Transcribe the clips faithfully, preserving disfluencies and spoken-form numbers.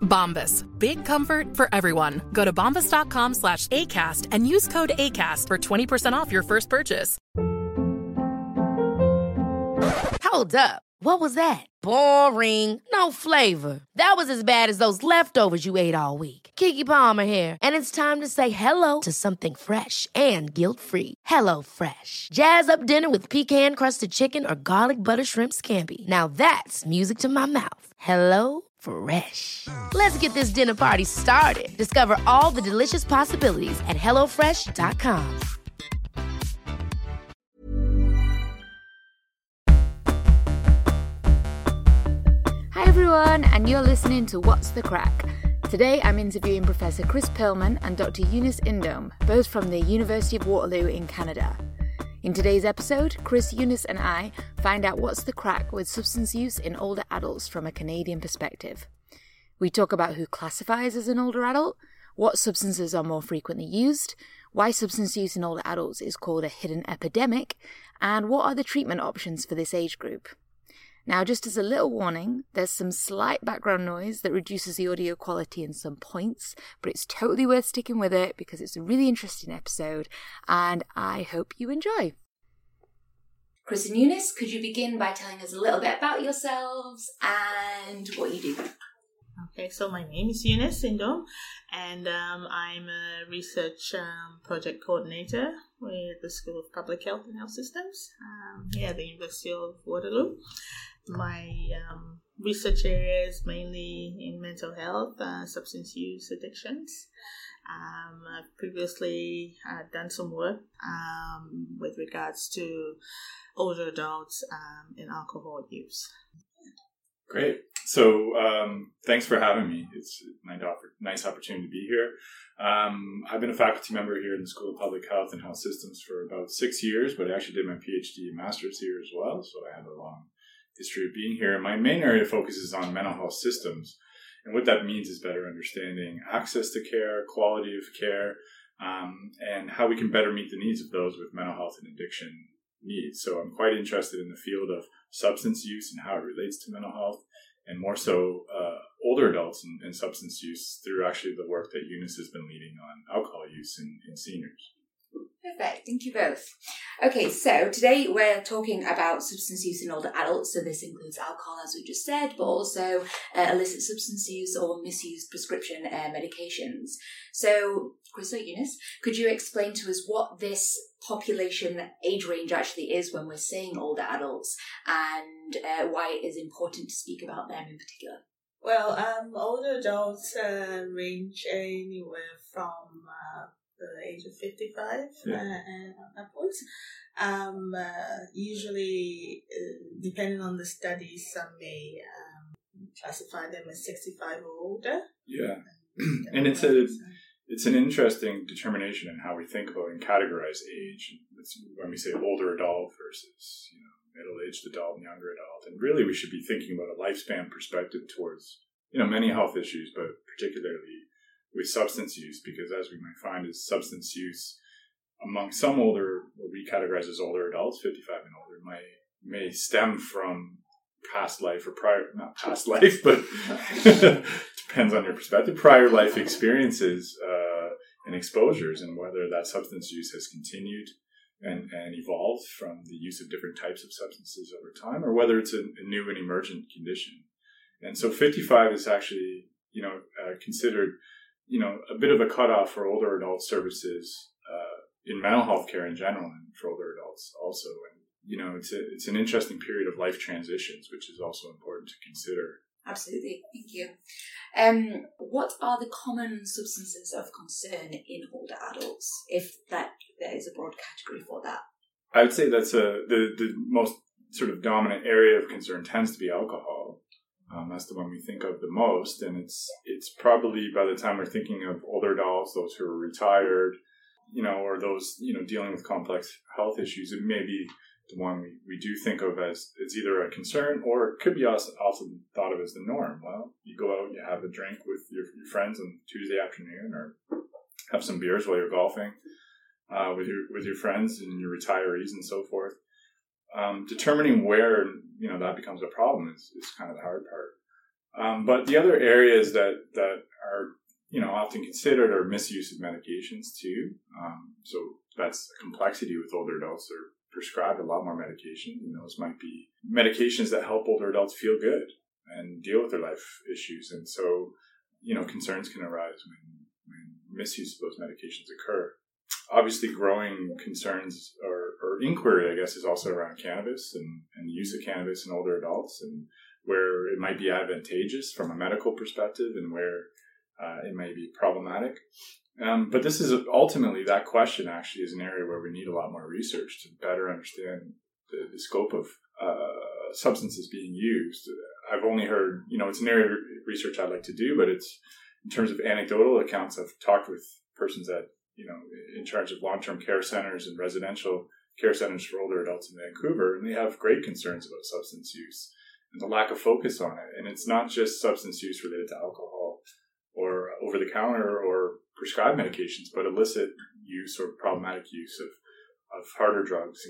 Bombas. Big comfort for everyone. Go to bombas.com slash ACAST and use code ACAST for twenty percent off your first purchase. Hold up. What was that? Boring. No flavor. That was as bad as those leftovers you ate all week. Keke Palmer here. And it's time to say hello to something fresh and guilt-free. Hello Fresh. Jazz up dinner with pecan-crusted chicken or garlic butter shrimp scampi. Now that's music to my mouth. Hello Fresh. Let's get this dinner party started. Discover all the delicious possibilities at hello fresh dot com. Hi everyone, and you're listening to What's the Crack? Today I'm interviewing Professor Chris Pillman and Doctor Eunice Indome, both from the University of Waterloo in Canada. In today's episode, Chris, Eunice and I find out what's the crack with substance use in older adults from a Canadian perspective. We talk about who classifies as an older adult, what substances are more frequently used, why substance use in older adults is called a hidden epidemic, and what are the treatment options for this age group. Now, just as a little warning, there's some slight background noise that reduces the audio quality in some points, but it's totally worth sticking with it because it's a really interesting episode, and I hope you enjoy. Chris and Eunice, could you begin by telling us a little bit about yourselves and what you do? Okay, so my name is Eunice Indome, and um, I'm a research um, project coordinator with the School of Public Health and Health Systems um, here at the University of Waterloo. My um, research area is mainly in mental health, uh, substance use addictions. Um, I've previously uh, done some work um, with regards to older adults um, in alcohol use. Great. So um, thanks for having me. It's a nice opportunity to be here. Um, I've been a faculty member here in the School of Public Health and Health Systems for about six years, but I actually did my PhD and master's here as well, so I have a long history of being here. My main area of focus is on mental health systems, and what that means is better understanding access to care, quality of care, um, and how we can better meet the needs of those with mental health and addiction needs. So I'm quite interested in the field of substance use and how it relates to mental health, and more so uh, older adults and, and substance use through actually the work that Eunice has been leading on alcohol use in, in seniors. Perfect. Thank you both. Okay, so today we're talking about substance use in older adults. So this includes alcohol, as we just said, but also uh, illicit substance use or misused prescription uh, medications. So, Chris or Eunice, could you explain to us what this population age range actually is when we're saying older adults, and uh, why it is important to speak about them in particular? Well, um, older adults uh, range anywhere from uh, the age of fifty-five yeah. uh, and upwards. Um, uh, usually, uh, depending on the study, some may um, classify them as sixty-five or older. Yeah, and, and it's a It's an interesting determination in how we think about and categorize age. It's when we say older adult versus, you know, middle-aged adult and younger adult. And really we should be thinking about a lifespan perspective towards, you know, many health issues, but particularly with substance use, because as we might find is substance use among some older, what we categorize as older adults, fifty-five and older, may, may stem from past life or prior, not past life, but depends on your perspective, prior life experiences uh, and exposures, and whether that substance use has continued and, and evolved from the use of different types of substances over time, or whether it's a, a new and emergent condition. And so fifty-five is actually, you know, uh, considered, you know, a bit of a cutoff for older adult services uh, in mental health care in general, and for older adults also. And, you know, it's a, it's an interesting period of life transitions, which is also important to consider. Absolutely. Thank you. Um, what are the common substances of concern in older adults, if that there is a broad category for that? I would say that's a, the, the most sort of dominant area of concern tends to be alcohol. Um, that's the one we think of the most. And it's it's probably by the time we're thinking of older adults, those who are retired, you know, or those, you know, dealing with complex health issues, it may be the one we, we do think of as, as either a concern, or it could be also, also thought of as the norm. Well, you go out, you have a drink with your, your friends on Tuesday afternoon, or have some beers while you're golfing uh, with your with your friends and your retirees and so forth. Um, determining where, you know, that becomes a problem is, is kind of the hard part. Um, but the other areas that, that are, you know, often considered are misuse of medications too. Um, so that's a complexity with older adults. They're prescribed a lot more medication. And those might be medications that help older adults feel good and deal with their life issues. And so, you know, concerns can arise when, when misuse of those medications occur. Obviously, growing concerns or, or inquiry, I guess, is also around cannabis and, and the use of cannabis in older adults, and where it might be advantageous from a medical perspective and where uh, it may be problematic. Um, but this is ultimately, that question actually is an area where we need a lot more research to better understand the, the scope of uh, substances being used. I've only heard, you know, it's an area of research I'd like to do, but it's in terms of anecdotal accounts, I've talked with persons that, you know, in charge of long-term care centers and residential care centers for older adults in Vancouver, and they have great concerns about substance use and the lack of focus on it. And it's not just substance use related to alcohol or over-the-counter or prescribed medications, but illicit use or problematic use of, of harder drugs,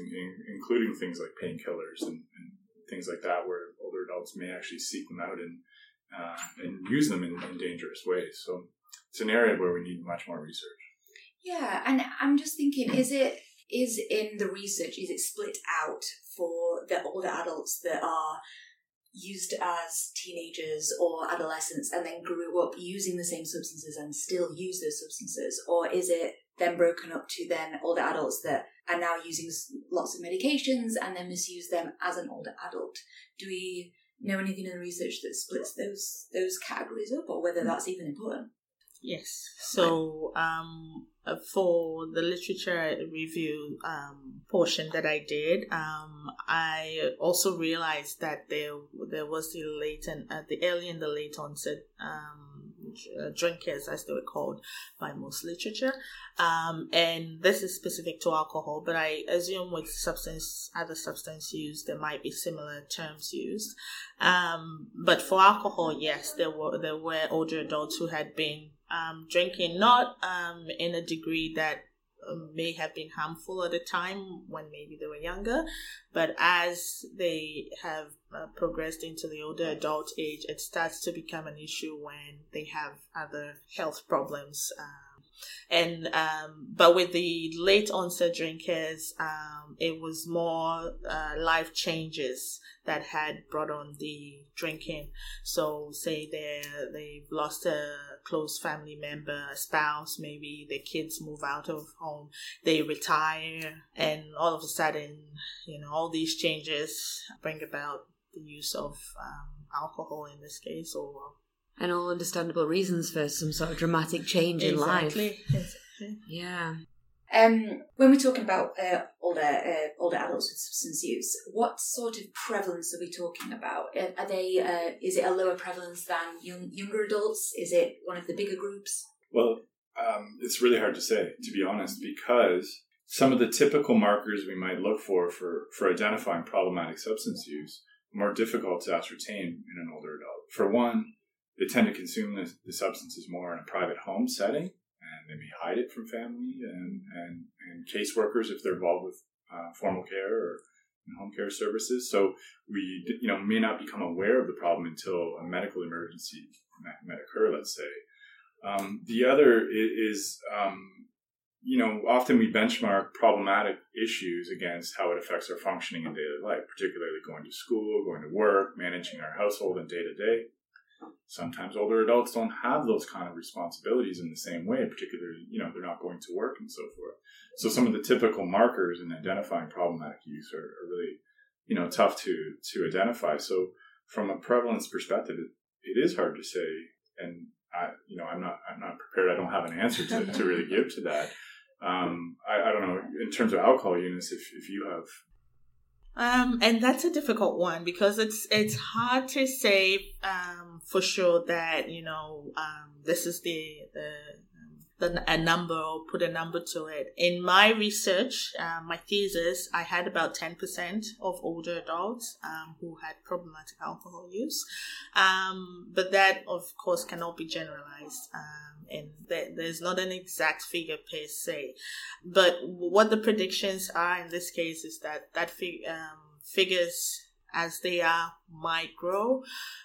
including things like painkillers and, and things like that, where older adults may actually seek them out and uh, and use them in, in dangerous ways. So it's an area where we need much more research. Yeah, and I'm just thinking, is it, is in the research, is it split out for the older adults that are used as teenagers or adolescents and then grew up using the same substances and still use those substances? Or is it then broken up to then older adults that are now using lots of medications and then misuse them as an older adult? Do we know anything in the research that splits those those categories up, or whether that's even important? Yes. So um, for the literature review um, portion that I did, um, I also realized that there there was the late and uh, the early and the late onset um, drinkers, as they were called by most literature, um, and this is specific to alcohol. But I assume with substance, other substance use, there might be similar terms used. Um, but for alcohol, yes, there were there were older adults who had been Um, drinking, not um, in a degree that may have been harmful at the time when maybe they were younger, but as they have uh, progressed into the older adult age, it starts to become an issue when they have other health problems. Um, and um, but with the late onset drinkers, um, it was more uh, life changes that had brought on the drinking. So say they they've lost a close family member, a spouse, maybe their kids move out of home, they retire, and all of a sudden, you know, all these changes bring about the use of um, alcohol in this case, or and all understandable reasons for some sort of dramatic change in exactly. life. Exactly. Yeah. Um, when we're talking about uh, older uh, older adults with substance use, what sort of prevalence are we talking about? Are they? Uh, is it a lower prevalence than young, younger adults? Is it one of the bigger groups? Well, um, it's really hard to say, to be honest, because some of the typical markers we might look for for, for identifying problematic substance use are more difficult to ascertain in an older adult. For one, they tend to consume the, the substances more in a private home setting, and they may hide it from family and, and, and caseworkers if they're involved with uh, formal care or home care services. So we, you know, may not become aware of the problem until a medical emergency might occur, let's say. Um, the other is, um, you know, often we benchmark problematic issues against how it affects our functioning in daily life, particularly going to school, going to work, managing our household and day-to-day. Sometimes older adults don't have those kind of responsibilities in the same way, particularly, you know, they're not going to work and so forth. So some of the typical markers in identifying problematic use are, are really, you know, tough to, to identify. So from a prevalence perspective, it, it is hard to say. And, I, you know, I'm not I'm not prepared. I don't have an answer to, to really give to that. Um, I, I don't know. In terms of alcohol use, if, if you have... Um, and that's a difficult one because it's it's hard to say um, for sure that, you know, um, this is the the, the, a number or put a number to it. In my research, uh, my thesis, I had about ten percent of older adults um, who had problematic alcohol use. Um, but that, of course, cannot be generalized. Um, and there, there's not an exact figure per se. But what the predictions are in this case is that that fig- um, figures... as they are might grow,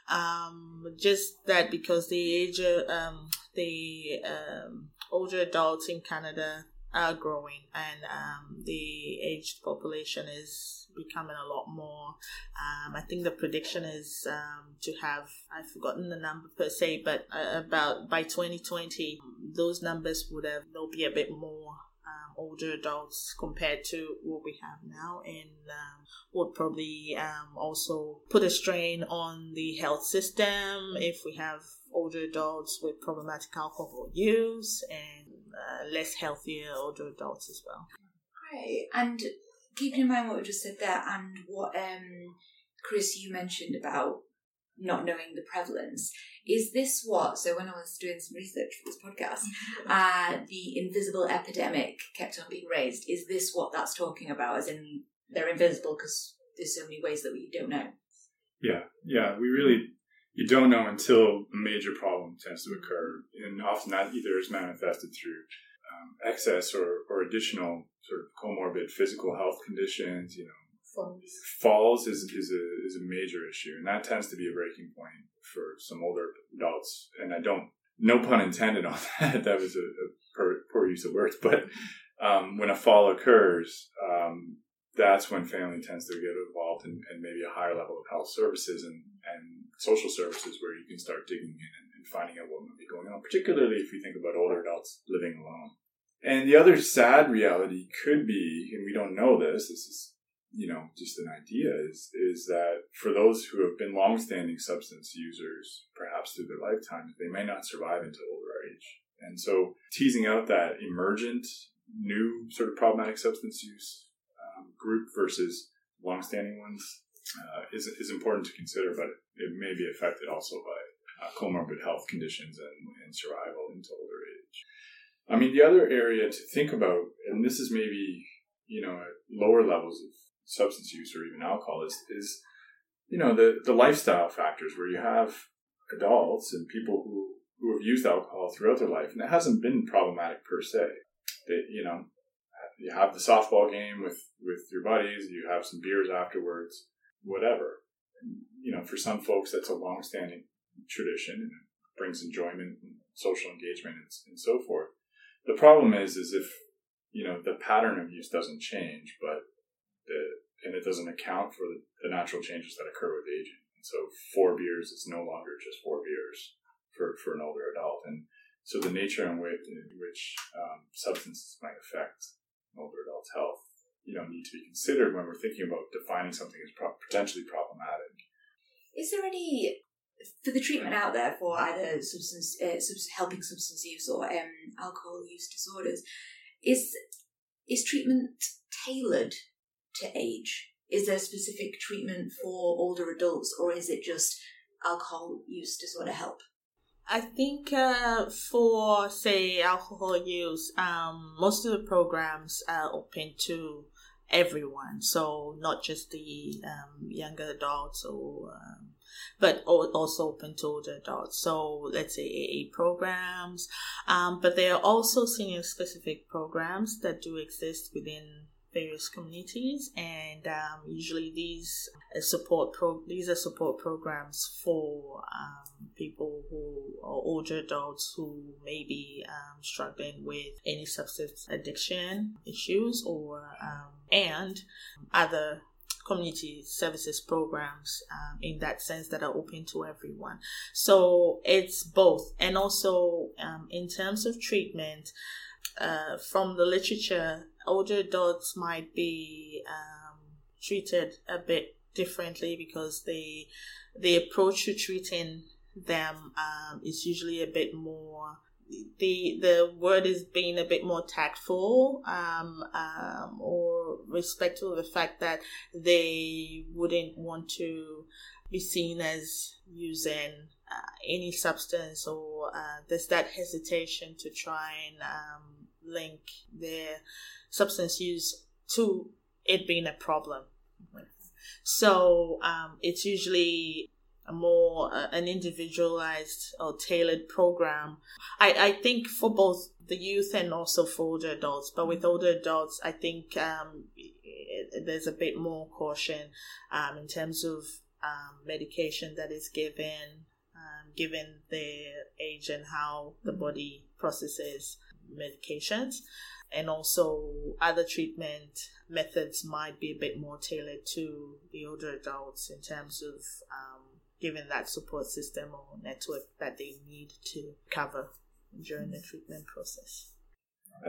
um, just that because the age of, um, the um, older adults in Canada are growing, and um, the aged population is becoming a lot more. Um, I think the prediction is um, to have, I've forgotten the number per se, but uh, about by twenty twenty, those numbers would have, there'll be a bit more Um, older adults compared to what we have now, and um, would probably um, also put a strain on the health system if we have older adults with problematic alcohol use, and uh, less healthier older adults as well. Great. And keeping in mind what we just said there, and what um, Chris, you mentioned about not knowing the prevalence, is this what, so when I was doing some research for this podcast, uh, the invisible epidemic kept on being raised, is this what that's talking about, as in they're invisible because there's so many ways that we don't know? Yeah, yeah, we really, you don't know until a major problem tends to occur, and often that either is manifested through um, excess or, or additional sort of comorbid physical health conditions, you know, Falls is, is a is a major issue, and that tends to be a breaking point for some older adults. And I don't, no pun intended on that. That was a, a poor use of words. But um, when a fall occurs, um, that's when family tends to get involved, and in, in maybe a higher level of health services and, and social services, where you can start digging in and, and finding out what might be going on. Particularly if you think about older adults living alone. And the other sad reality could be, and we don't know this. This is you know, just an idea is is that for those who have been longstanding substance users, perhaps through their lifetime, they may not survive until older age. And so teasing out that emergent, new sort of problematic substance use um, group versus longstanding ones uh, is is important to consider, but it may be affected also by uh, comorbid health conditions and, and survival into older age. I mean, the other area to think about, and this is maybe, you know, at lower levels of substance use or even alcohol, is, is you know, the, the lifestyle factors, where you have adults and people who, who have used alcohol throughout their life, and it hasn't been problematic per se. They, you know, you have the softball game with, with your buddies, you have some beers afterwards, whatever. And, you know, for some folks, that's a long-standing tradition, and it brings enjoyment and social engagement and, and so forth. The problem is, is if, you know, the pattern of use doesn't change, but The, and it doesn't account for the, the natural changes that occur with aging. And so four beers is no longer just four beers for, for an older adult. And so the nature in which, in which um, substances might affect an older adult's health, you know, need to be considered when we're thinking about defining something as pro- potentially problematic. Is there any, for the treatment out there for either substance, uh, substance helping substance use or um, alcohol use disorders, is is treatment tailored to age? Is there specific treatment for older adults, or is it just alcohol use disorder help? I think uh, for, say, alcohol use, um, most of the programs are open to everyone, so not just the um, younger adults, or um, but also open to older adults. So let's say A A programs, um, but there are also senior-specific programs that do exist within various communities, and um, usually these support pro- these are support programs for um, people who are older adults who may be um, struggling with any substance addiction issues, or um, and other community services programs um, in that sense that are open to everyone. So it's both, and also um, in terms of treatment, uh, from the literature, older adults might be um, treated a bit differently, because they, the approach to treating them um, is usually a bit more, the the word is being a bit more tactful um, um, or respectful of the fact that they wouldn't want to be seen as using uh, any substance or uh, there's that hesitation to try and um, link their substance use to it being a problem. So um, it's usually a more uh, an individualized or tailored program. I, I think for both the youth and also for older adults. But with older adults, I think um, it, there's a bit more caution um, in terms of um, medication that is given, um, given their age and how the body processes medications. And also other treatment methods might be a bit more tailored to the older adults in terms of um, giving that support system or network that they need to cover during the treatment process.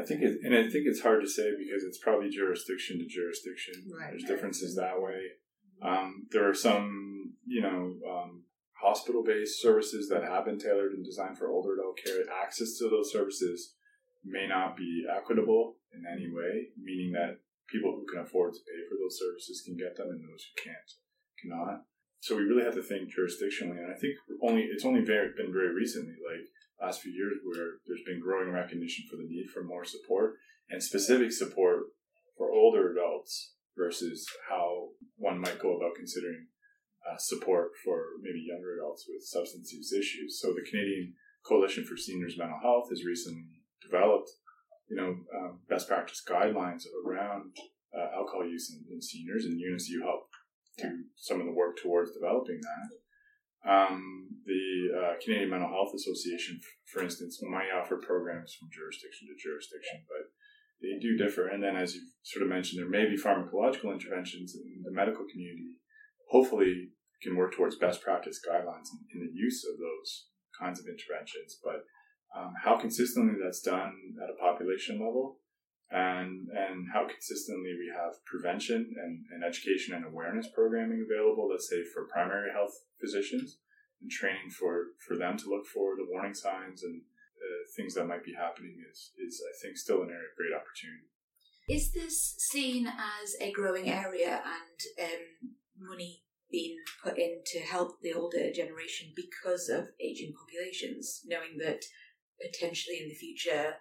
I think it, and I think it's hard to say because it's probably jurisdiction to jurisdiction. Right. There's differences that way. Um, there are some, you know, um, hospital-based services that have been tailored and designed for older adult care. Access to those services may not be equitable in any way, meaning that people who can afford to pay for those services can get them and those who can't cannot. So we really have to think jurisdictionally, and I think only it's only very, been very recently, like last few years, where there's been growing recognition for the need for more support and specific support for older adults versus how one might go about considering uh, support for maybe younger adults with substance use issues. So the Canadian Coalition for Seniors Mental Health has recently developed, you know, um, best practice guidelines around uh, alcohol use in, in seniors, and Eunice, you helped do some of the work towards developing that. Um, the uh, Canadian Mental Health Association, for instance, might offer programs from jurisdiction to jurisdiction, but they do differ. And then, as you sort of mentioned, there may be pharmacological interventions in the medical community. Hopefully, can work towards best practice guidelines in, in the use of those kinds of interventions. But um, how consistently that's done at a population level, and and how consistently we have prevention and, and education and awareness programming available, let's say for primary health physicians, and training for, for them to look for the warning signs and uh, things that might be happening is, is, I think, still an area of great opportunity. Is this seen as a growing area and um, money being put in to help the older generation because of ageing populations, knowing that potentially in the future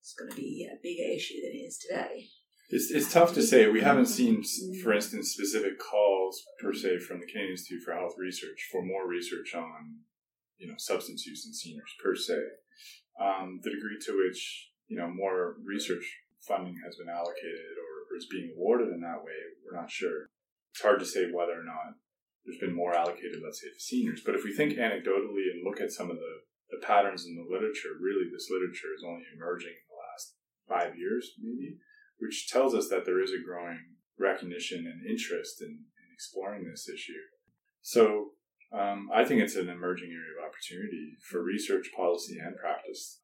it's going to be a bigger issue than it is today? It's it's tough to say. We haven't seen, for instance, specific calls per se from the Canadian Institute for Health Research for more research on, you know, substance use in seniors per se. Um, the degree to which, you know, more research funding has been allocated or, or is being awarded in that way, we're not sure. It's hard to say whether or not there's been more allocated, let's say, to seniors. But if we think anecdotally and look at some of the, the patterns in the literature, really this literature is only emerging in the last five years, maybe, which tells us that there is a growing recognition and interest in, in exploring this issue. So um, I think it's an emerging area of opportunity for research, policy, and practice.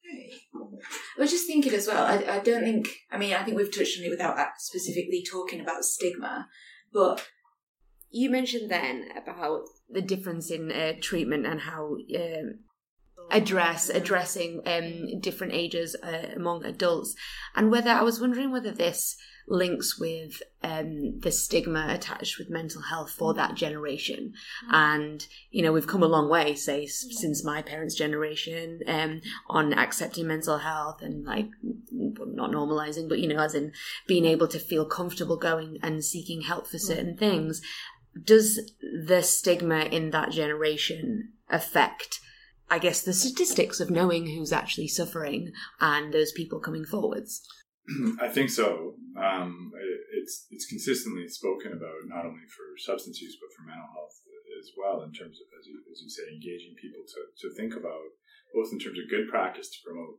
Hey. I was just thinking as well, I, I don't think, I mean, I think we've touched on it without specifically talking about stigma, but you mentioned then about the difference in uh, treatment and how um, address addressing um, different ages uh, among adults, and whether I was wondering whether this links with um, the stigma attached with mental health for that generation. Mm-hmm. And, you know, we've come a long way, say, s- since my parents' generation um, on accepting mental health and, like, not normalizing, but, you know, as in being able to feel comfortable going and seeking help for certain mm-hmm. things. Does the stigma in that generation affect, I guess, the statistics of knowing who's actually suffering and those people coming forwards? I think so. Um, it, it's it's consistently spoken about, not only for substance use, but for mental health as well, in terms of, as you, as you say, engaging people to, to think about, both in terms of good practice to promote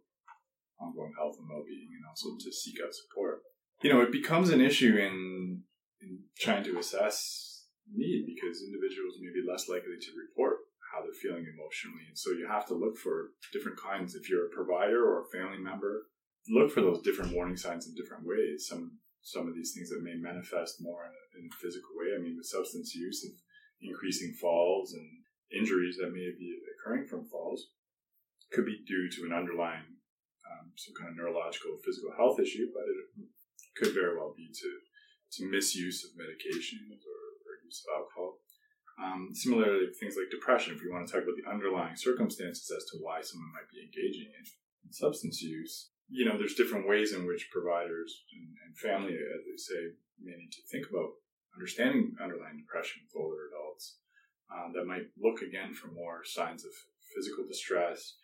ongoing health and well-being, and also to seek out support. You know, it becomes an issue in, in trying to assess need, because individuals may be less likely to report how they're feeling emotionally. And so you have to look for different kinds. If you're a provider or a family member, look for those different warning signs in different ways. Some some of these things that may manifest more in a, in a physical way. I mean, with substance use, and increasing falls and injuries that may be occurring from falls could be due to an underlying um, some kind of neurological physical health issue, but it could very well be to, to misuse of medications or, or use of alcohol. Um, similarly, things like depression, if we want to talk about the underlying circumstances as to why someone might be engaging in, in substance use, you know, there's different ways in which providers and, and family, as they say, may need to think about understanding underlying depression with older adults um, that might look, again, for more signs of physical distress,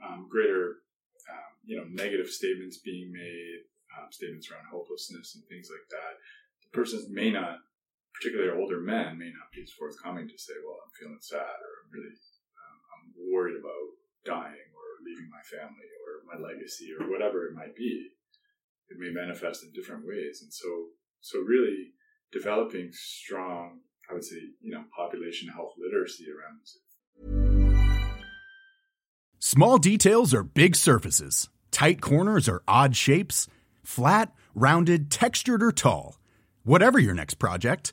um, greater, um, you know, negative statements being made, um, statements around hopelessness and things like that. The persons may not, particularly older men, may not be as forthcoming to say, well, I'm feeling sad, or I'm really um, I'm worried about dying or leaving my family or my legacy or whatever it might be. It may manifest in different ways. And so, so really developing strong, I would say, you know, population health literacy around this. Small details are big surfaces. Tight corners are odd shapes. Flat, rounded, textured, or tall. Whatever your next project,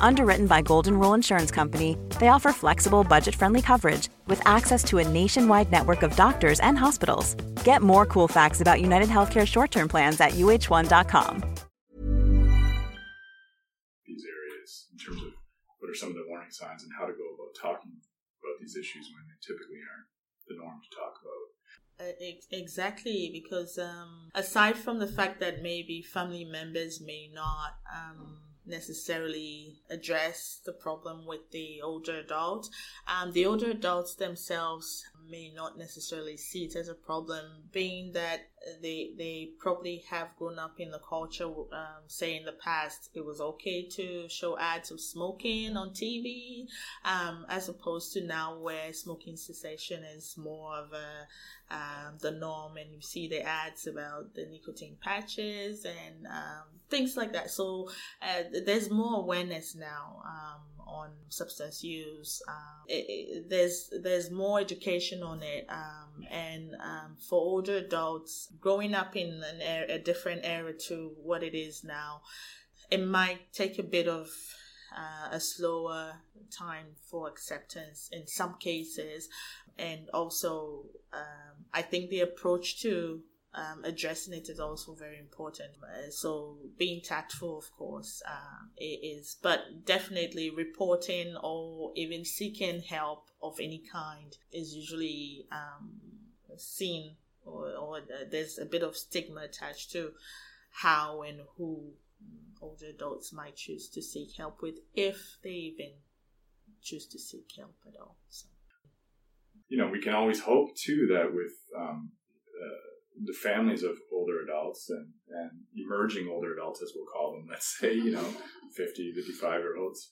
Underwritten by Golden Rule Insurance Company, they offer flexible, budget-friendly coverage with access to a nationwide network of doctors and hospitals. Get more cool facts about UnitedHealthcare short-term plans at U H one dot com. These areas, in terms of what are some of the warning signs and how to go about talking about these issues when they typically aren't the norm to talk about. Exactly, because um, aside from the fact that maybe family members may not um, necessarily address the problem with the older adult, um, the older adults themselves may not necessarily see it as a problem, being that they they probably have grown up in the culture, um, say in the past it was okay to show ads of smoking on T V, um, as opposed to now where smoking cessation is more of a um, the norm, and you see the ads about the nicotine patches and um, things like that. So uh, there's more awareness now um, on substance use. Um, it, it, there's there's more education on it, um, and um, for older adults growing up in an era, a different era to what it is now, it might take a bit of uh, a slower time for acceptance in some cases. And also, um, I think the approach to um, addressing it is also very important. So being tactful, of course, uh, it is. But definitely reporting or even seeking help of any kind is usually um, seen Or, or there's a bit of stigma attached to how and who older adults might choose to seek help with, if they even choose to seek help at all. So, you know, we can always hope too that with um, uh, the families of older adults and, and emerging older adults, as we'll call them, let's say, you know, fifty, fifty-five year olds,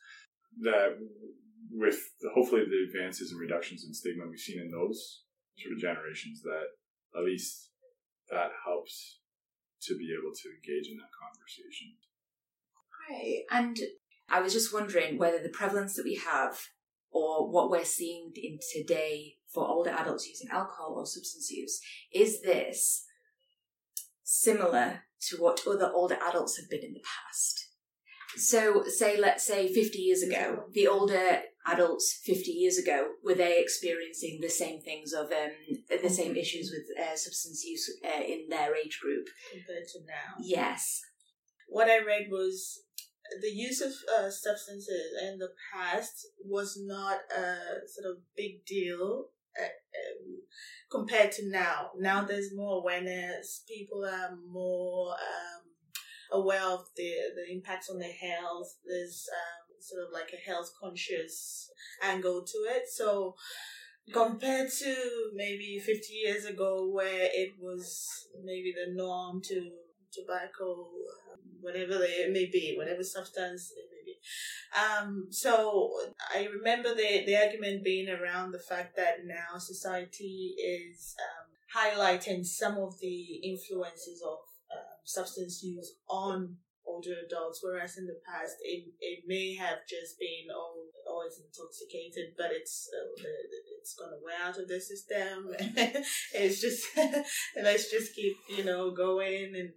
that with the, hopefully the advances and reductions in stigma we've seen in those sort of generations, that at least that helps to be able to engage in that conversation. Great. And I was just wondering whether the prevalence that we have, or what we're seeing in today for older adults using alcohol or substance use, is this similar to what other older adults have been in the past? So say, let's say fifty years ago, the older adults fifty years ago, were they experiencing the same things of um, the same issues with uh, substance use uh, in their age group? Compared to now? Yes. What I read was the use of uh, substances in the past was not a sort of big deal uh, um, compared to now. Now there's more awareness. People are more um, aware of the, the impacts on their health. There's um, sort of like a health conscious angle to it. So compared to maybe fifty years ago, where it was maybe the norm to tobacco, whatever it may be, whatever substance it may be. Um, so I remember the, the argument being around the fact that now society is um, highlighting some of the influences of uh, substance use on older adults, whereas in the past it, it may have just been, oh, oh it's intoxicated, but it's uh, the, the it's gonna wear out of the system. It's just let's just keep you know going, and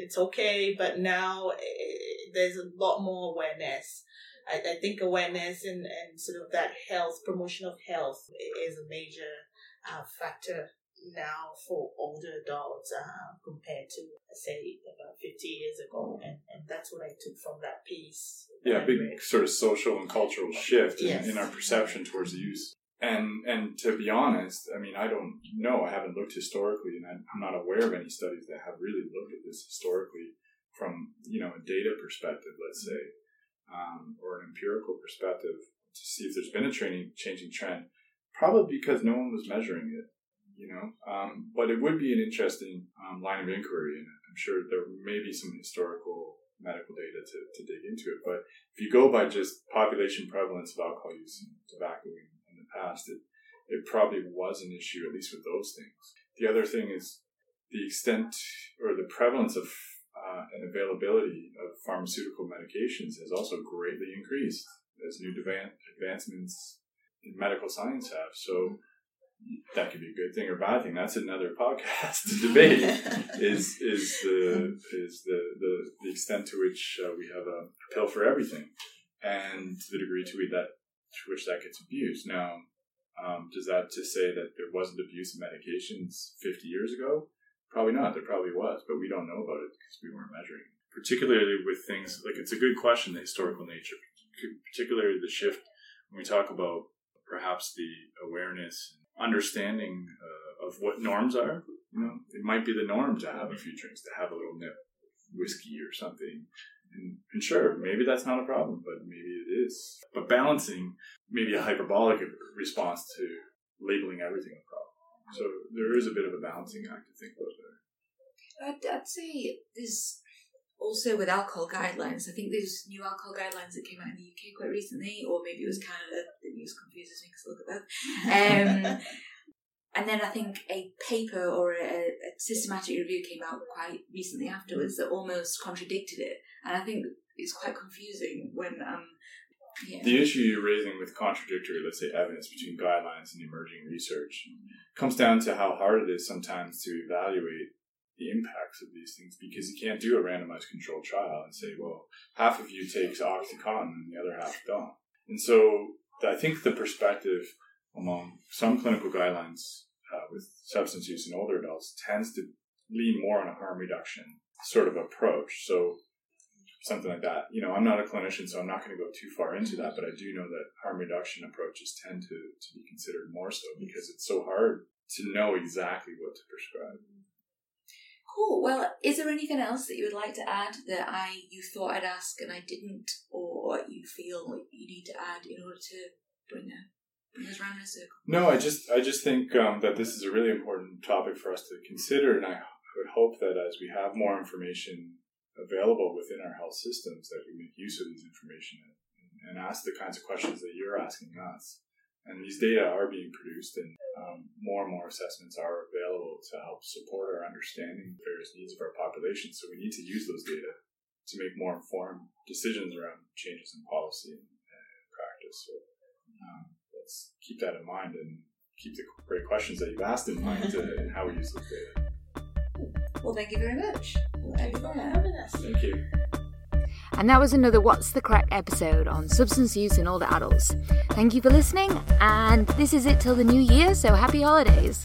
it's okay. But now it, there's a lot more awareness. I, I think awareness and, and sort of that health promotion of health is a major uh, factor now for older adults uh, compared to say about fifty years ago, and, and that's what I took from that piece. Yeah, big sort of social and cultural shift in, yes. in our perception towards the use. And and to be honest, I mean, I don't know. I haven't looked historically, and I'm not aware of any studies that have really looked at this historically from, you know, a data perspective, let's say, um, or an empirical perspective to see if there's been a training, changing trend, probably because no one was measuring it, you know. Um, but it would be an interesting um, line of inquiry, and I'm sure there may be some historical medical data to, to dig into it. But if you go by just population prevalence of alcohol use and tobacco use, past, it, it probably was an issue, at least with those things. The other thing is the extent or the prevalence of uh, and availability of pharmaceutical medications has also greatly increased as new devan- advancements in medical science have. So that could be a good thing or bad thing. That's another podcast to debate is is the is the, the, the extent to which uh, we have a pill for everything and the degree to that to which that gets abused. Now, um, does that to say that there wasn't abuse of medications fifty years ago? Probably not. There probably was, but we don't know about it because we weren't measuring it. Particularly with things, like it's a good question, the historical nature, particularly the shift when we talk about perhaps the awareness, understanding uh, of what norms are. You know, it might be the norm to have a few drinks, to have a little nip whiskey or something. And, and sure, maybe that's not a problem, but maybe it is. But balancing maybe a hyperbolic response to labeling everything a problem. So there is a bit of a balancing act to think about there. I'd, I'd say there's also with alcohol guidelines. I think there's new alcohol guidelines that came out in the U K quite recently, or maybe it was Canada. The news confuses me because I look at that. Um, and then I think a paper or a, a systematic review came out quite recently afterwards that almost contradicted it. And I think it's quite confusing when... Um, yeah. The issue you're raising with contradictory, let's say, evidence between guidelines and emerging research comes down to how hard it is sometimes to evaluate the impacts of these things, because you can't do a randomized controlled trial and say, well, half of you takes OxyContin and the other half don't. And so I think the perspective among some clinical guidelines uh, with substance use in older adults tends to lean more on a harm reduction sort of approach. So something like that. You know, I'm not a clinician, so I'm not going to go too far into that, but I do know that harm reduction approaches tend to, to be considered more so because it's so hard to know exactly what to prescribe. Cool. Well, is there anything else that you would like to add that I you thought I'd ask and I didn't, or you feel you need to add in order to bring that? No, I just I just think um, that this is a really important topic for us to consider, and I would hope that as we have more information available within our health systems, that we make use of these information and, and ask the kinds of questions that you're asking us. And these data are being produced, and um, more and more assessments are available to help support our understanding of the various needs of our population. So we need to use those data to make more informed decisions around changes in policy and, and practice. So, um, Let's keep that in mind and keep the great questions that you've asked in mind and how we use this data. Well, thank you very much. Thank you for having us. Thank you. And that was another What's the Crack episode on substance use in older adults. Thank you for listening, and this is it till the new year, so happy holidays.